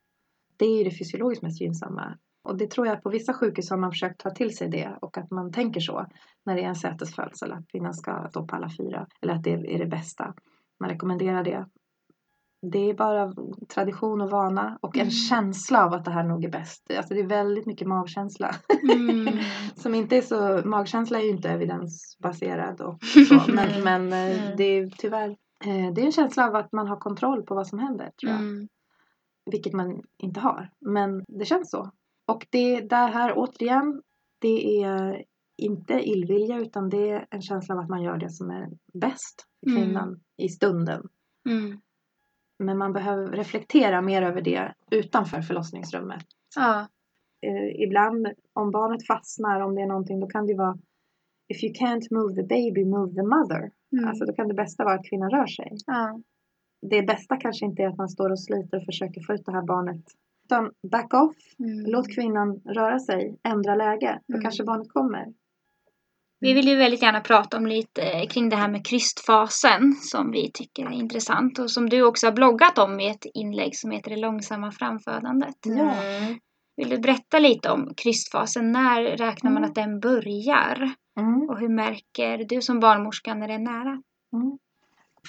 Det är ju det fysiologiskt mest gynnsamma. Och det tror jag att på vissa sjukhus har man försökt ta till sig det och att man tänker så när det är en sätesfödsel, att kvinnan ska stå på alla fyra, eller att det är det bästa. Man rekommenderar det. Det är bara tradition och vana och en mm. känsla av att det här nog är bäst. Alltså det är väldigt mycket magkänsla. Mm. Som inte är så, magkänsla är ju inte evidensbaserad och så. Men, men mm. det är tyvärr, det är en känsla av att man har kontroll på vad som händer, tror jag. Mm. Vilket man inte har. Men det känns så. Och det där här återigen, det är inte illvilja utan det är en känsla av att man gör det som är bäst för kvinnan mm. i stunden. Mm. Men man behöver reflektera mer över det utanför förlossningsrummet. Ja. Eh, ibland om barnet fastnar, om det är någonting, då kan det vara if you can't move the baby, move the mother. Mm. Alltså då kan det bästa vara att kvinnan rör sig. Ja. Det bästa kanske inte är att man står och sliter och försöker få ut det här barnet. Utan back off, mm. låt kvinnan röra sig, ändra läge. Då mm. kanske barnet kommer. Vi vill ju väldigt gärna prata om lite kring det här med krystfasen som vi tycker är intressant. Och som du också har bloggat om i ett inlägg som heter det långsamma framfödandet. Ja. Vill du berätta lite om krystfasen? När räknar man att den börjar? Mm. Och hur märker du som barnmorska när det är nära? Mm.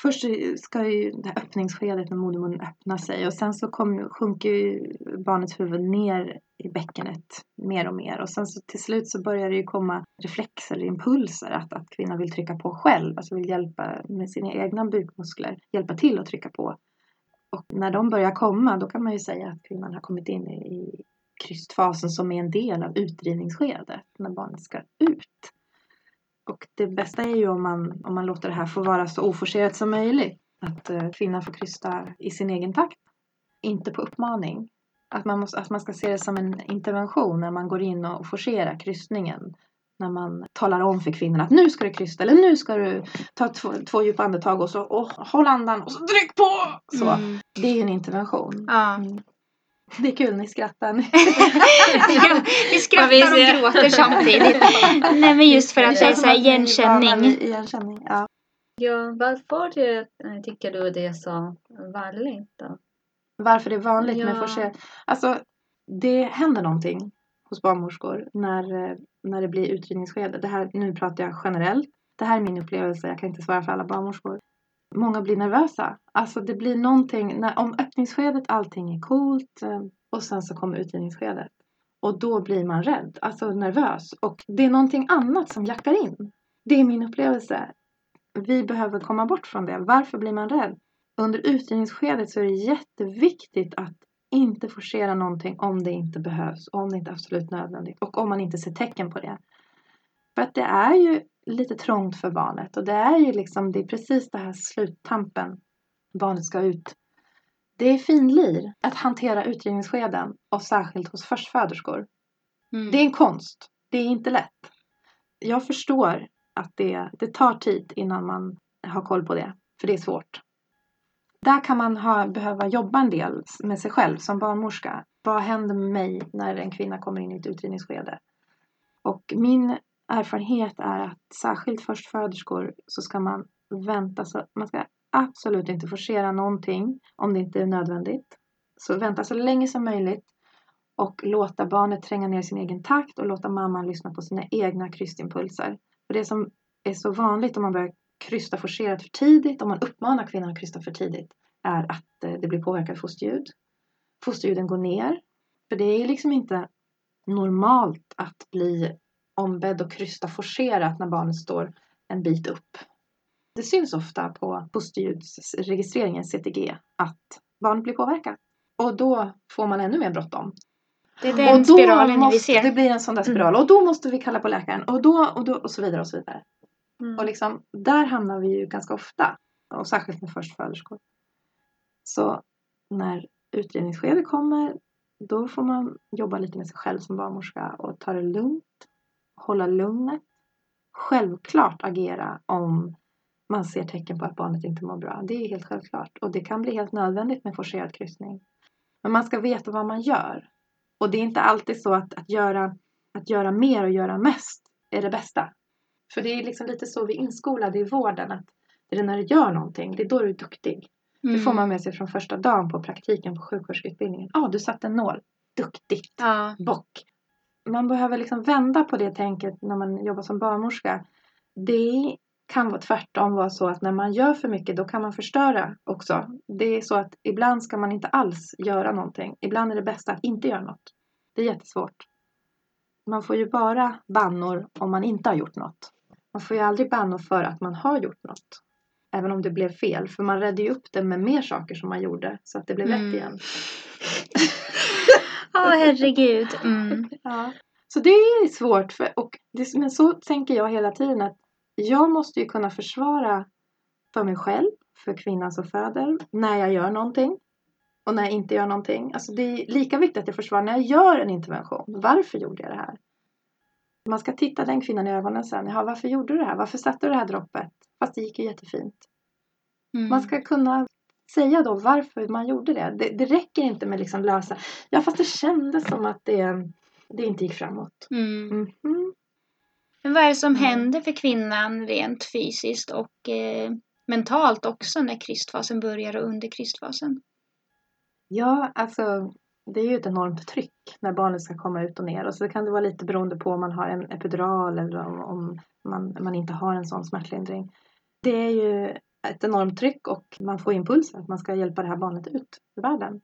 Först ska ju det här öppningsskedet när modermunnen öppna sig. Och sen så kom, sjunker ju barnets huvud ner i bäckenet mer och mer. Och sen så till slut så börjar det ju komma reflexer, impulser. Att, att kvinnan vill trycka på själv. Alltså vill hjälpa med sina egna bukmuskler. Hjälpa till att trycka på. Och när de börjar komma då kan man ju säga att kvinnan har kommit in i, i krystfasen. Som är en del av utdrivningsskedet. När barnet ska ut. Och det bästa är ju om man, om man låter det här få vara så oforcerat som möjligt. Att eh, kvinnan får krysta i sin egen takt. Inte på uppmaning. Att man, måste, att man ska se det som en intervention när man går in och forcerar krystningen. När man talar om för kvinnan att nu ska du krysta. Eller nu ska du ta två, två djupa andetag och så och håll andan och så tryck på. Så, mm. det är ju en intervention. Ja. Mm. Det är kul, ni skrattar. Ja, vi skrattar och gråter samtidigt. Nej, men just för att det är så här igenkänning. igenkänning ja. Ja, varför det, tycker du det är så vanligt då? Varför det är vanligt ja. Med forcering? Alltså, det händer någonting hos barnmorskor när, när det blir utdrivningsskede. Det här, nu pratar jag generellt. Det här är min upplevelse, jag kan inte svara för alla barnmorskor. Många blir nervösa. Alltså det blir någonting. När, om öppningsskedet allting är coolt. Och sen så kommer utdrivningsskedet. Och då blir man rädd. Alltså nervös. Och det är någonting annat som jackar in. Det är min upplevelse. Vi behöver komma bort från det. Varför blir man rädd? Under utdrivningsskedet så är det jätteviktigt att inte forcera någonting. Om det inte behövs. Om det inte är absolut nödvändigt. Och om man inte ser tecken på det. För att det är ju lite trångt för barnet. Och det är ju liksom, det är precis det här sluttampen barnet ska ut. Det är finlir att hantera utdrivningsskeden. Och särskilt hos förstföderskor. Mm. Det är en konst. Det är inte lätt. Jag förstår att det, det tar tid innan man har koll på det. För det är svårt. Där kan man ha, behöva jobba en del med sig själv som barnmorska. Vad händer med mig när en kvinna kommer in i ett utdrivningsskede? Och min erfarenhet är att särskilt förstföderskor så ska man vänta. Så man ska absolut inte forcera någonting om det inte är nödvändigt. Så vänta så länge som möjligt. Och låta barnet tränga ner sin egen takt. Och låta mamman lyssna på sina egna krystimpulser. För det som är så vanligt om man börjar krysta forcerat för tidigt. Om man uppmanar kvinnan att krysta för tidigt. Är att det blir påverkat fosterljud. Fosterljuden går ner. För det är liksom inte normalt att bli ombedd och krysta forcerat när barnet står en bit upp. Det syns ofta på fosterljudsregistreringen C T G att barnet blir påverkat. Och då får man ännu mer bråttom. Det är den och då spiralen måste, vi ser. Det blir en sån där spiral. Mm. Och då måste vi kalla på läkaren. Och då och, då, och så vidare och så vidare. Mm. Och liksom, där hamnar vi ju ganska ofta. Och särskilt med förstföderskor. Så när utredningsskedet kommer. Då får man jobba lite med sig själv som barnmorska. Och ta det lugnt. Hålla lugnet. Självklart agera om man ser tecken på att barnet inte mår bra. Det är helt självklart. Och det kan bli helt nödvändigt med forcerad kryssning. Men man ska veta vad man gör. Och det är inte alltid så att, att, göra, att göra mer och göra mest är det bästa. För det är liksom lite så vi inskolade i vården. Att det är när du gör någonting, det är då du är duktig. Mm. Det får man med sig från första dagen på praktiken på sjuksköterskeutbildningen. Ja, ah, du satte en nål. Duktigt. Ja. Bock. Man behöver liksom vända på det tänket när man jobbar som barnmorska. Det kan vara tvärtom vara så att när man gör för mycket då kan man förstöra också. Det är så att ibland ska man inte alls göra någonting. Ibland är det bästa att inte göra något. Det är jättesvårt. Man får ju bara bannor om man inte har gjort något. Man får ju aldrig bannor för att man har gjort något. Även om det blev fel. För man räddade ju upp det med mer saker som man gjorde. Så att det blev mm. rätt igen. Åh, oh, herregud. Mm. Ja. Så det är svårt. För, och det, men så tänker jag hela tiden. Att jag måste ju kunna försvara för mig själv. För kvinnan som föder. När jag gör någonting. Och när jag inte gör någonting. Alltså det är lika viktigt att jag försvarar när jag gör en intervention. Varför gjorde jag det här? Man ska titta den kvinnan i ögonen sen. Ja, varför gjorde du det här? Varför satte du det här droppet? Fast det gick ju jättefint. Mm. Man ska kunna säga då varför man gjorde det. Det, det räcker inte med liksom lösa. Ja, fast det kändes som att det, det inte gick framåt. Mm. Mm-hmm. Men vad är det som händer för kvinnan rent fysiskt och eh, mentalt också när krystfasen börjar och under krystfasen? Ja, alltså det är ju ett enormt tryck när barnet ska komma ut och ner. Och så kan det vara lite beroende på om man har en epidural eller om, om man, man inte har en sån smärtlindring. Det är ju ett enormt tryck och man får impulser att man ska hjälpa det här barnet ut i världen.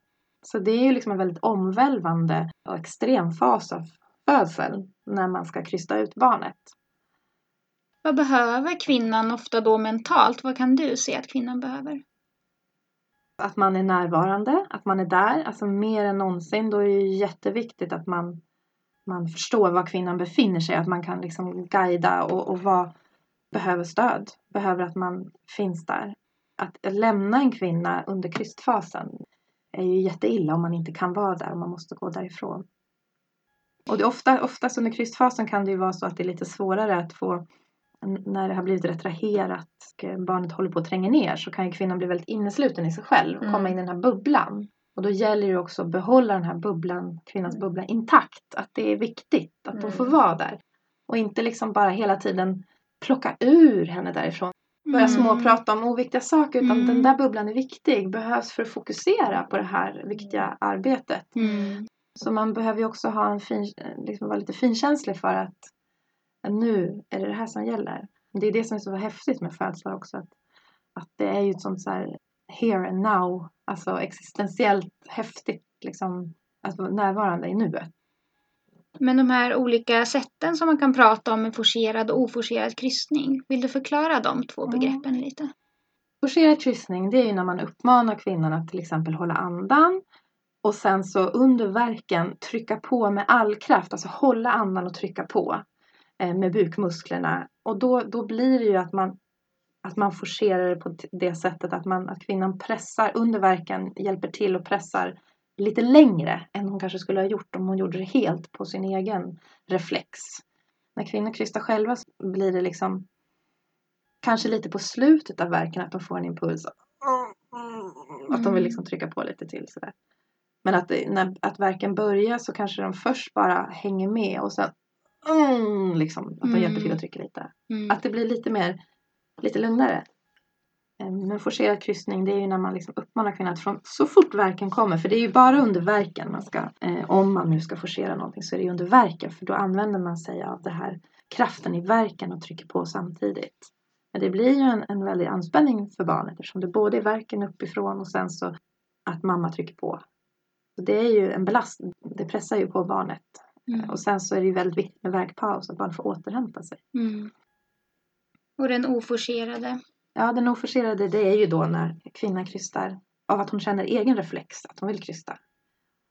Så det är ju liksom en väldigt omvälvande och extrem fas av födseln när man ska krysta ut barnet. Vad behöver kvinnan ofta då mentalt? Vad kan du se att kvinnan behöver? Att man är närvarande, att man är där. Alltså mer än någonsin, då är det jätteviktigt att man, man förstår var kvinnan befinner sig. Att man kan liksom guida och, och vad behöver stöd. Behöver att man finns där. Att lämna en kvinna under krystfasen är ju jätteilla om man inte kan vara där och man måste gå därifrån. Och det ofta, oftast under krystfasen kan det ju vara så att det är lite svårare att få, när det har blivit retraherat och barnet håller på att tränga ner, så kan ju kvinnan bli väldigt innesluten i sig själv och mm. komma in i den här bubblan. Och då gäller det också att behålla den här bubblan, kvinnans bubbla intakt. Att det är viktigt att mm. de får vara där. Och inte liksom bara hela tiden plocka ur henne därifrån. Börja mm. småprata om oviktiga saker, utan mm. den där bubblan är viktig. Behövs för att fokusera på det här viktiga arbetet. Mm. Så man behöver ju också ha en fin, liksom vara lite finkänslig för att nu är det det här som gäller. Det är det som är så häftigt med födslar också. Att, att det är ju ett sånt så här here and now. Alltså existentiellt häftigt. Liksom, att vara närvarande i nuet. Men de här olika sätten som man kan prata om. Med forcerad och oforcerad krystning. Vill du förklara de två begreppen mm. lite? Forcerad krystning, det är ju när man uppmanar kvinnan att till exempel hålla andan. Och sen så under verken trycka på med all kraft. Alltså hålla andan och trycka på med bukmusklerna. Och då, då blir det ju att man, att man forcerar det på det sättet att, man, att kvinnan pressar under verken, hjälper till och pressar lite längre än hon kanske skulle ha gjort om hon gjorde det helt på sin egen reflex. När kvinnor krystar själva så blir det liksom kanske lite på slutet av verken att de får en impuls. Mm. Att de vill liksom trycka på lite till sådär. Men att, när, att verken börjar så kanske de först bara hänger med och sen Mm, liksom, att de mm. hjälper till att trycka lite. Mm. Att det blir lite mer, lite lugnare. Men forcerad krystning, det är ju när man liksom uppmanar kvinnan att från, så fort verken kommer. För det är ju bara under verken man ska, eh, om man nu ska forcera någonting så är det ju under verken. För då använder man sig av det här kraften i verken och trycker på samtidigt. Men det blir ju en, en väldig anspänning för barnet. Eftersom det både är verken uppifrån och sen så att mamma trycker på. Så det är ju en belastning. Det pressar ju på barnet. Mm. Och sen så är det ju väldigt viktigt med verkpaus, att barn får återhämta sig. Mm. Och den oforcerade? Ja, den oforcerade, det är ju då när kvinnan krystar av att hon känner egen reflex, att hon vill krysta.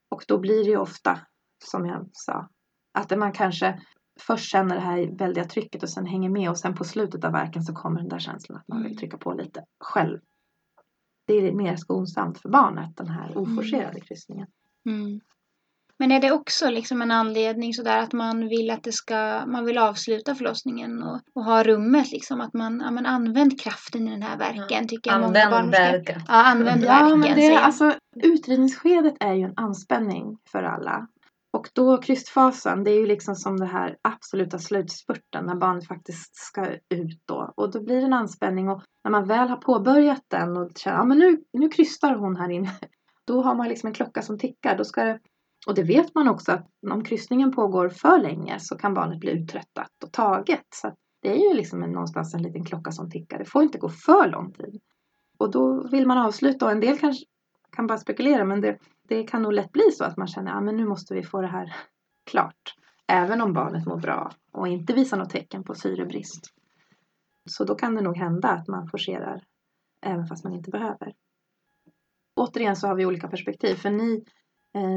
Och då blir det ju ofta, som jag sa, att man kanske först känner det här väldiga trycket och sen hänger med. Och sen på slutet av verken så kommer den där känslan att man vill trycka på lite själv. Det är mer skonsamt för barnet, den här oforcerade mm. krystningen. Mm. Men är det också liksom en anledning så där att man vill att det ska, man vill avsluta förlossningen och, och ha rummet liksom, att man, ja, man använder kraften i den här verken, mm. tycker jag. Använd många verken. Ja, använd ja, verken. Men det är, alltså, utredningsskedet är ju en anspänning för alla. Och då krystfasen, det är ju liksom som det här absoluta slutspurten när barnet faktiskt ska ut då. Och då blir det en anspänning och när man väl har påbörjat den och känner, ja men nu, nu krystar hon här inne. Då har man liksom en klocka som tickar, då ska det. Och det vet man också att om krystningen pågår för länge så kan barnet bli uttröttat och taget. Så det är ju liksom en, någonstans en liten klocka som tickar. Det får inte gå för lång tid. Och då vill man avsluta och en del kanske kan bara spekulera. Men det, det kan nog lätt bli så att man känner att ah, men nu måste vi få det här klart. Även om barnet mår bra och inte visar något tecken på syrebrist. Så då kan det nog hända att man forcerar även fast man inte behöver. Återigen så har vi olika perspektiv. För ni...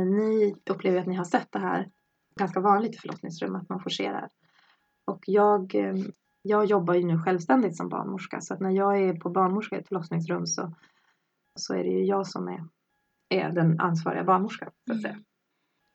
Ni upplever att ni har sett det här ganska vanligt i förlossningsrum att man forcerar. Och jag, jag jobbar ju nu självständigt som barnmorska. Så att när jag är på barnmorska i ett förlossningsrum så, så är det ju jag som är, är den ansvariga barnmorskan. Så att säga.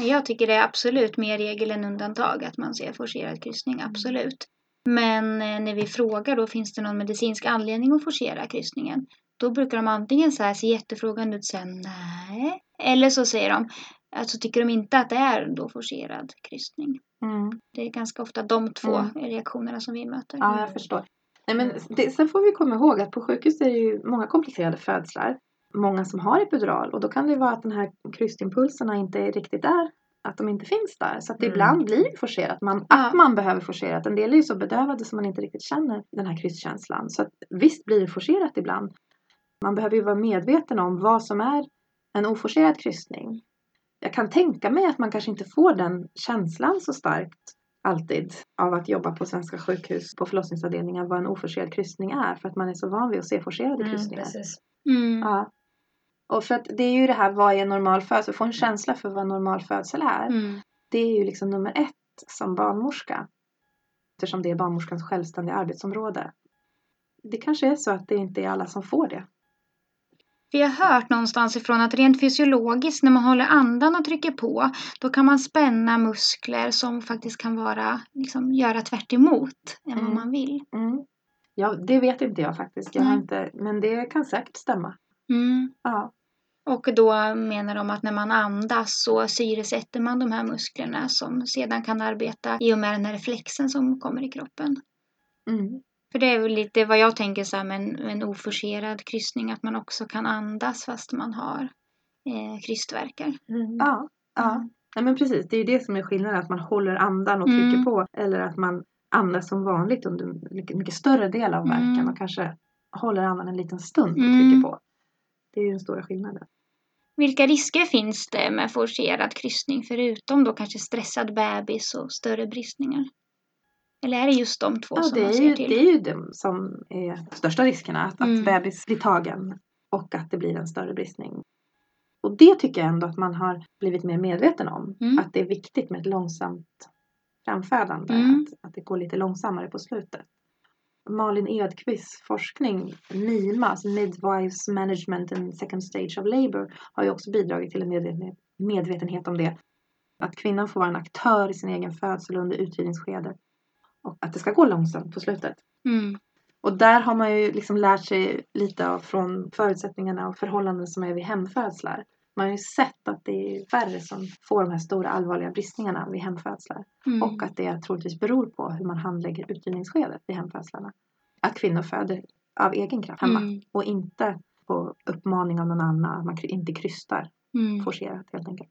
Jag tycker det är absolut mer regel än undantag att man ser forcerad kryssning, absolut. Men när vi frågar då, finns det någon medicinsk anledning att forcera kryssningen? Då brukar de antingen så här, se jättefrågande ut och säga nej. Eller så säger de, alltså tycker de inte att det är då forcerad kryssning. Mm. Det är ganska ofta de två mm. reaktionerna som vi möter. Ja, jag förstår. Nej, men det, sen får vi komma ihåg att på sjukhus är det ju många komplicerade födslar. Många som har epidural. Och då kan det vara att den här krysstimpulserna inte är riktigt där. Att de inte finns där. Så att mm. ibland blir det forcerat. Man, att man behöver forcerat. En del är ju så bedövade som man inte riktigt känner den här krysskänslan. Så att visst blir det forcerat ibland. Man behöver ju vara medveten om vad som är en oforcerad kryssning. Jag kan tänka mig att man kanske inte får den känslan så starkt alltid av att jobba på svenska sjukhus på förlossningsavdelningar vad en oforcerad kryssning är. För att man är så van vid att se forcerade mm, kryssningar. Precis. Mm. Ja. Och för att det är ju det här, vad är normal födsel? Få en känsla för vad normal födsel är. Mm. Det är ju liksom nummer ett som barnmorska. Eftersom det är barnmorskans självständiga arbetsområde. Det kanske är så att det inte är alla som får det. Vi har hört någonstans ifrån att rent fysiologiskt när man håller andan och trycker på, då kan man spänna muskler som faktiskt kan vara, liksom, göra tvärt emot än mm. vad man vill. Mm. Ja, det vet inte jag faktiskt. Jag mm. har inte, men det kan säkert stämma. Mm. Ja. Och då menar de att när man andas så syresätter man de här musklerna som sedan kan arbeta i och med den här reflexen som kommer i kroppen. Mm. För det är väl lite vad jag tänker så här med en, en oforcerad kryssning. Att man också kan andas fast man har eh, krystvärkar. Mm. Ja, ja. Nej, men precis. Det är ju det som är skillnaden. Att man håller andan och trycker mm. på. Eller att man andas som vanligt under mycket, mycket större del av värken. Mm. Och kanske håller andan en liten stund och trycker mm. på. Det är ju den stora skillnaden. Vilka risker finns det med forcerad kryssning? Förutom då kanske stressad bebis och större bristningar. Eller är det just de två ja, som man ser ju, till? Det är ju de som är största riskerna. Att, mm. att bebis blir tagen och att det blir en större bristning. Och det tycker jag ändå att man har blivit mer medveten om. Mm. Att det är viktigt med ett långsamt framfödande. Mm. Att, att det går lite långsammare på slutet. Malin Edqvists forskning, MIMAS, Midwives Management in Second Stage of Labor, har ju också bidragit till en medvetenhet, medvetenhet om det. Att kvinnan får vara en aktör i sin egen födsel under utredningsskedet. Och att det ska gå långsamt på slutet. Mm. Och där har man ju liksom lärt sig lite av från förutsättningarna och förhållanden som är vid hemfödslar. Man har ju sett att det är färre som får de här stora allvarliga bristningarna vid hemfödslar. Mm. Och att det troligtvis beror på hur man handlägger utgivningsskedet vid hemfödslarna. Att kvinnor föder av egen kraft hemma. Mm. Och inte på uppmaning av någon annan. Att man inte krystar mm. forcerat helt enkelt.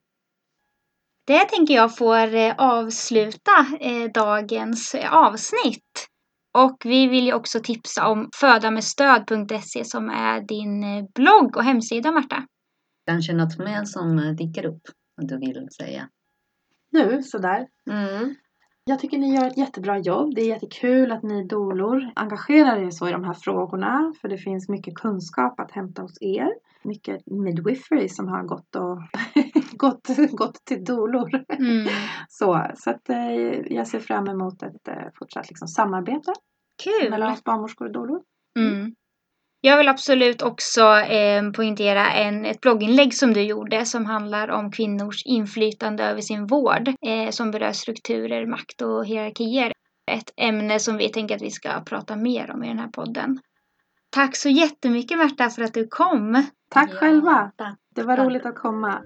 Det tänker jag får avsluta dagens avsnitt. Och vi vill ju också tipsa om föda med stöd punkt se som är din blogg och hemsida, Marta. Kanske något mer som dyker upp, om du vill säga. Nu, sådär. Mm. Jag tycker ni gör ett jättebra jobb. Det är jättekul att ni doulor engagerar er så i de här frågorna. För det finns mycket kunskap att hämta hos er. Mycket midwifery som har gått, och gått, gått till doulor. Mm. Så, så att, jag ser fram emot ett fortsatt liksom, samarbete. Kul. Mellan oss barnmorskor och doulor. Mm. Mm. Jag vill absolut också eh, poängtera en, ett blogginlägg som du gjorde som handlar om kvinnors inflytande över sin vård eh, som berör strukturer, makt och hierarkier. Ett ämne som vi tänker att vi ska prata mer om i den här podden. Tack så jättemycket Märta för att du kom. Tack ja, själva. Tack. Det var roligt att komma.